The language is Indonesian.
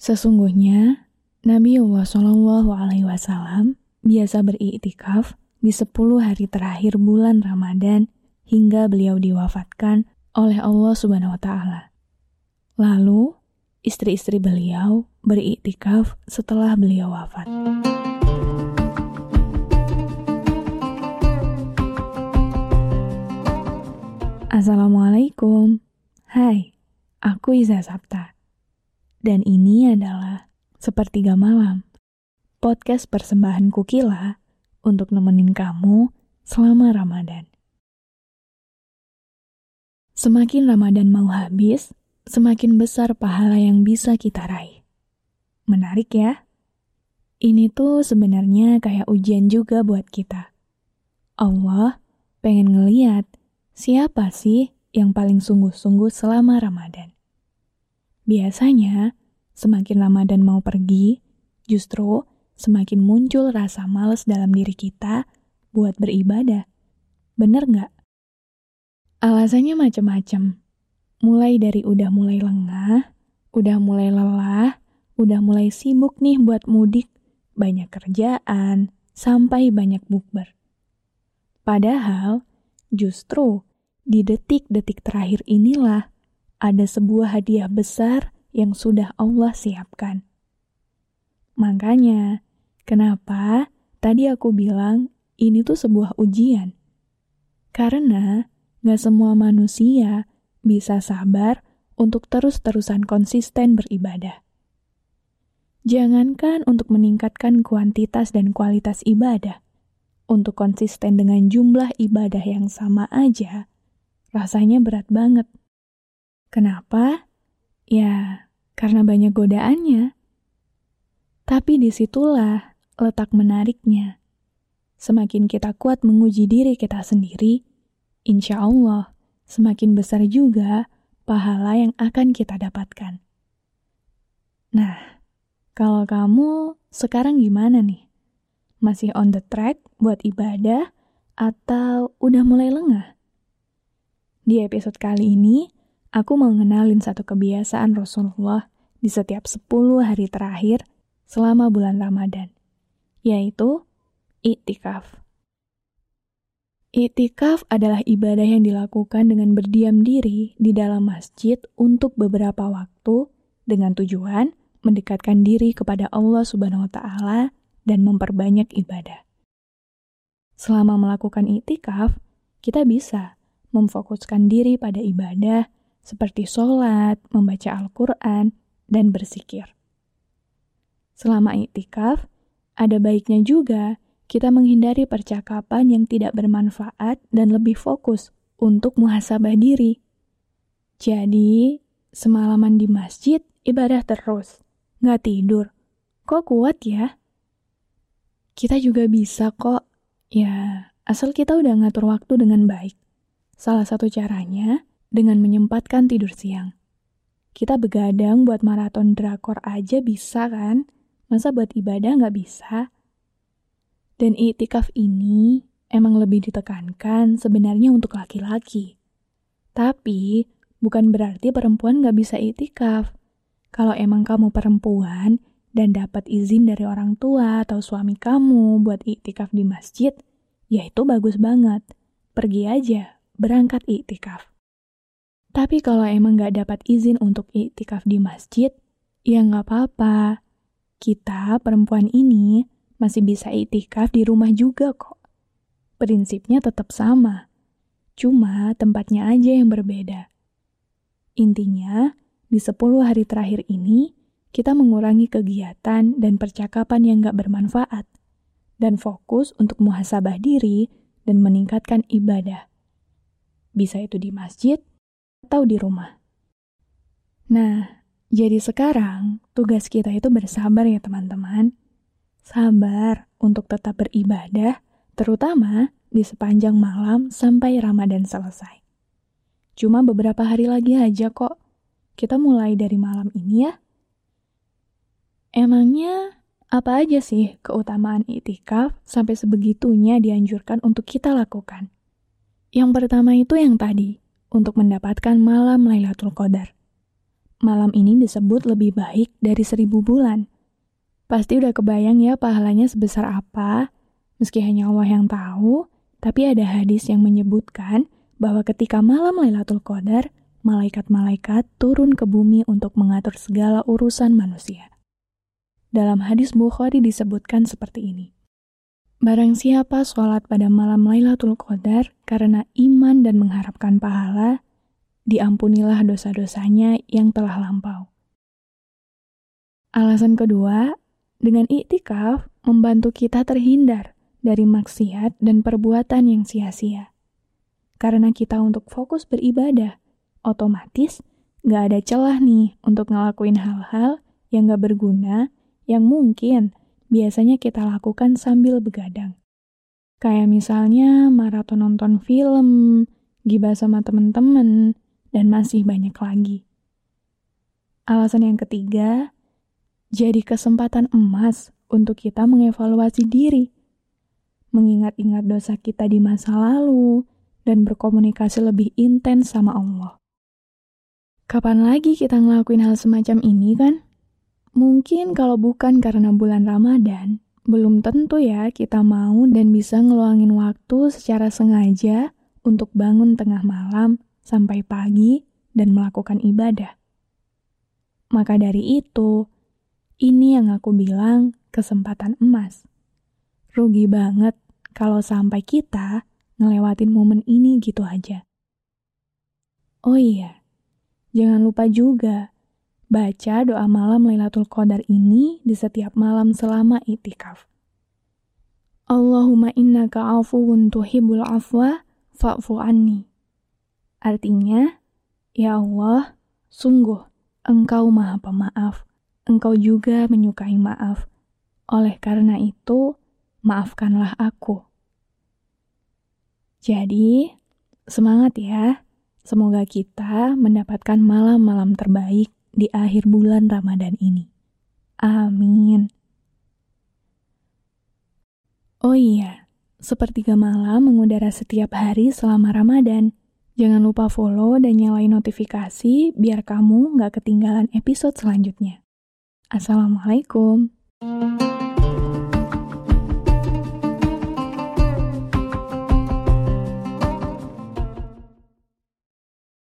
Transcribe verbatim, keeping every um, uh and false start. Sesungguhnya, Nabiullah Shallallahu Alaihi Wasallam biasa beriktikaf di sepuluh hari terakhir bulan Ramadan hingga beliau diwafatkan oleh Allah Subhanahu Wa Taala. Lalu, istri-istri beliau beriktikaf setelah beliau wafat. Assalamualaikum. Hai, aku Iza Sapta. Dan ini adalah Sepertiga Malam, podcast persembahan Kukila untuk nemenin kamu selama Ramadan. Semakin Ramadan mau habis, semakin besar pahala yang bisa kita raih. Menarik ya? Ini tuh sebenarnya kayak ujian juga buat kita. Allah pengen ngeliat siapa sih yang paling sungguh-sungguh selama Ramadan. Biasanya, semakin Ramadan mau pergi, justru semakin muncul rasa malas dalam diri kita buat beribadah. Bener nggak? Alasannya macam-macam. Mulai dari udah mulai lengah, udah mulai lelah, udah mulai sibuk nih buat mudik, banyak kerjaan, sampai banyak bukber. Padahal, justru di detik-detik terakhir inilah ada sebuah hadiah besar yang sudah Allah siapkan. Makanya, kenapa tadi aku bilang ini tuh sebuah ujian? Karena gak semua manusia bisa sabar untuk terus-terusan konsisten beribadah. Jangankan untuk meningkatkan kuantitas dan kualitas ibadah, untuk konsisten dengan jumlah ibadah yang sama aja, rasanya berat banget. Kenapa? Ya, karena banyak godaannya. Tapi disitulah letak menariknya. Semakin kita kuat menguji diri kita sendiri, insya Allah semakin besar juga pahala yang akan kita dapatkan. Nah, kalau kamu sekarang gimana nih? Masih on the track buat ibadah atau udah mulai lengah? Di episode kali ini, aku mau ngenalin satu kebiasaan Rasulullah di setiap sepuluh hari terakhir selama bulan Ramadan, yaitu itikaf. Itikaf adalah ibadah yang dilakukan dengan berdiam diri di dalam masjid untuk beberapa waktu dengan tujuan mendekatkan diri kepada Allah Subhanahu Wa Taala dan memperbanyak ibadah. Selama melakukan itikaf, kita bisa memfokuskan diri pada ibadah seperti sholat, membaca Al-Quran, dan berzikir. Selama itikaf, ada baiknya juga kita menghindari percakapan yang tidak bermanfaat dan lebih fokus untuk muhasabah diri. Jadi, semalaman di masjid ibadah terus, nggak tidur. Kok kuat ya? Kita juga bisa kok, ya asal kita udah ngatur waktu dengan baik. Salah satu caranya dengan menyempatkan tidur siang. Kita begadang buat maraton drakor aja bisa kan? Masa buat ibadah nggak bisa? Dan itikaf ini emang lebih ditekankan sebenarnya untuk laki-laki. Tapi bukan berarti perempuan nggak bisa itikaf. Kalau emang kamu perempuan dan dapat izin dari orang tua atau suami kamu buat itikaf di masjid, ya itu bagus banget. Pergi aja, berangkat itikaf. Tapi kalau emang nggak dapat izin untuk iktikaf di masjid, ya nggak apa-apa. Kita, perempuan ini, masih bisa iktikaf di rumah juga kok. Prinsipnya tetap sama. Cuma tempatnya aja yang berbeda. Intinya, di sepuluh hari terakhir ini, kita mengurangi kegiatan dan percakapan yang nggak bermanfaat, dan fokus untuk muhasabah diri dan meningkatkan ibadah. Bisa itu di masjid, atau di rumah. Nah, jadi sekarang tugas kita itu bersabar ya teman-teman. Sabar untuk tetap beribadah, terutama di sepanjang malam sampai Ramadan selesai. Cuma beberapa hari lagi aja kok. Kita mulai dari malam ini ya. Emangnya apa aja sih keutamaan itikaf sampai sebegitunya dianjurkan untuk kita lakukan? Yang pertama itu yang tadi, untuk mendapatkan malam Lailatul Qadar. malam ini disebut lebih baik dari seribu bulan. Pasti udah kebayang ya pahalanya sebesar apa, meski hanya Allah yang tahu, tapi ada hadis yang menyebutkan bahwa ketika malam Lailatul Qadar, malaikat-malaikat turun ke bumi untuk mengatur segala urusan manusia. Dalam hadis Bukhari disebutkan seperti ini. Barang siapa sholat pada malam Lailatul Qadar karena iman dan mengharapkan pahala, diampunilah dosa-dosanya yang telah lampau. Alasan kedua, dengan iktikaf membantu kita terhindar dari maksiat dan perbuatan yang sia-sia. Karena kita untuk fokus beribadah, otomatis gak ada celah nih untuk ngelakuin hal-hal yang gak berguna, yang mungkin biasanya kita lakukan sambil begadang. Kayak misalnya maraton nonton film, gibah sama teman-teman, dan masih banyak lagi. Alasan yang ketiga, jadi kesempatan emas untuk kita mengevaluasi diri, mengingat-ingat dosa kita di masa lalu, dan berkomunikasi lebih intens sama Allah. Kapan lagi kita ngelakuin hal semacam ini kan? Mungkin kalau bukan karena bulan Ramadan, belum tentu ya kita mau dan bisa ngeluangin waktu secara sengaja untuk bangun tengah malam sampai pagi dan melakukan ibadah. Maka dari itu, ini yang aku bilang kesempatan emas. Rugi banget kalau sampai kita ngelewatin momen ini gitu aja. Oh iya, jangan lupa juga baca doa malam Lailatul Qadar ini di setiap malam selama itikaf. Allahumma innaka 'afuwwun tuhibbul 'afwa faghfu 'anni. Artinya, ya Allah, sungguh Engkau Maha Pemaaf, Engkau juga menyukai maaf. Oleh karena itu, maafkanlah aku. Jadi, semangat ya. Semoga kita mendapatkan malam-malam terbaik di akhir bulan Ramadan ini. Amin. Oh iya, Sepertiga Malam mengudara setiap hari selama Ramadan. Jangan lupa follow dan nyalain notifikasi biar kamu nggak ketinggalan episode selanjutnya. Assalamualaikum.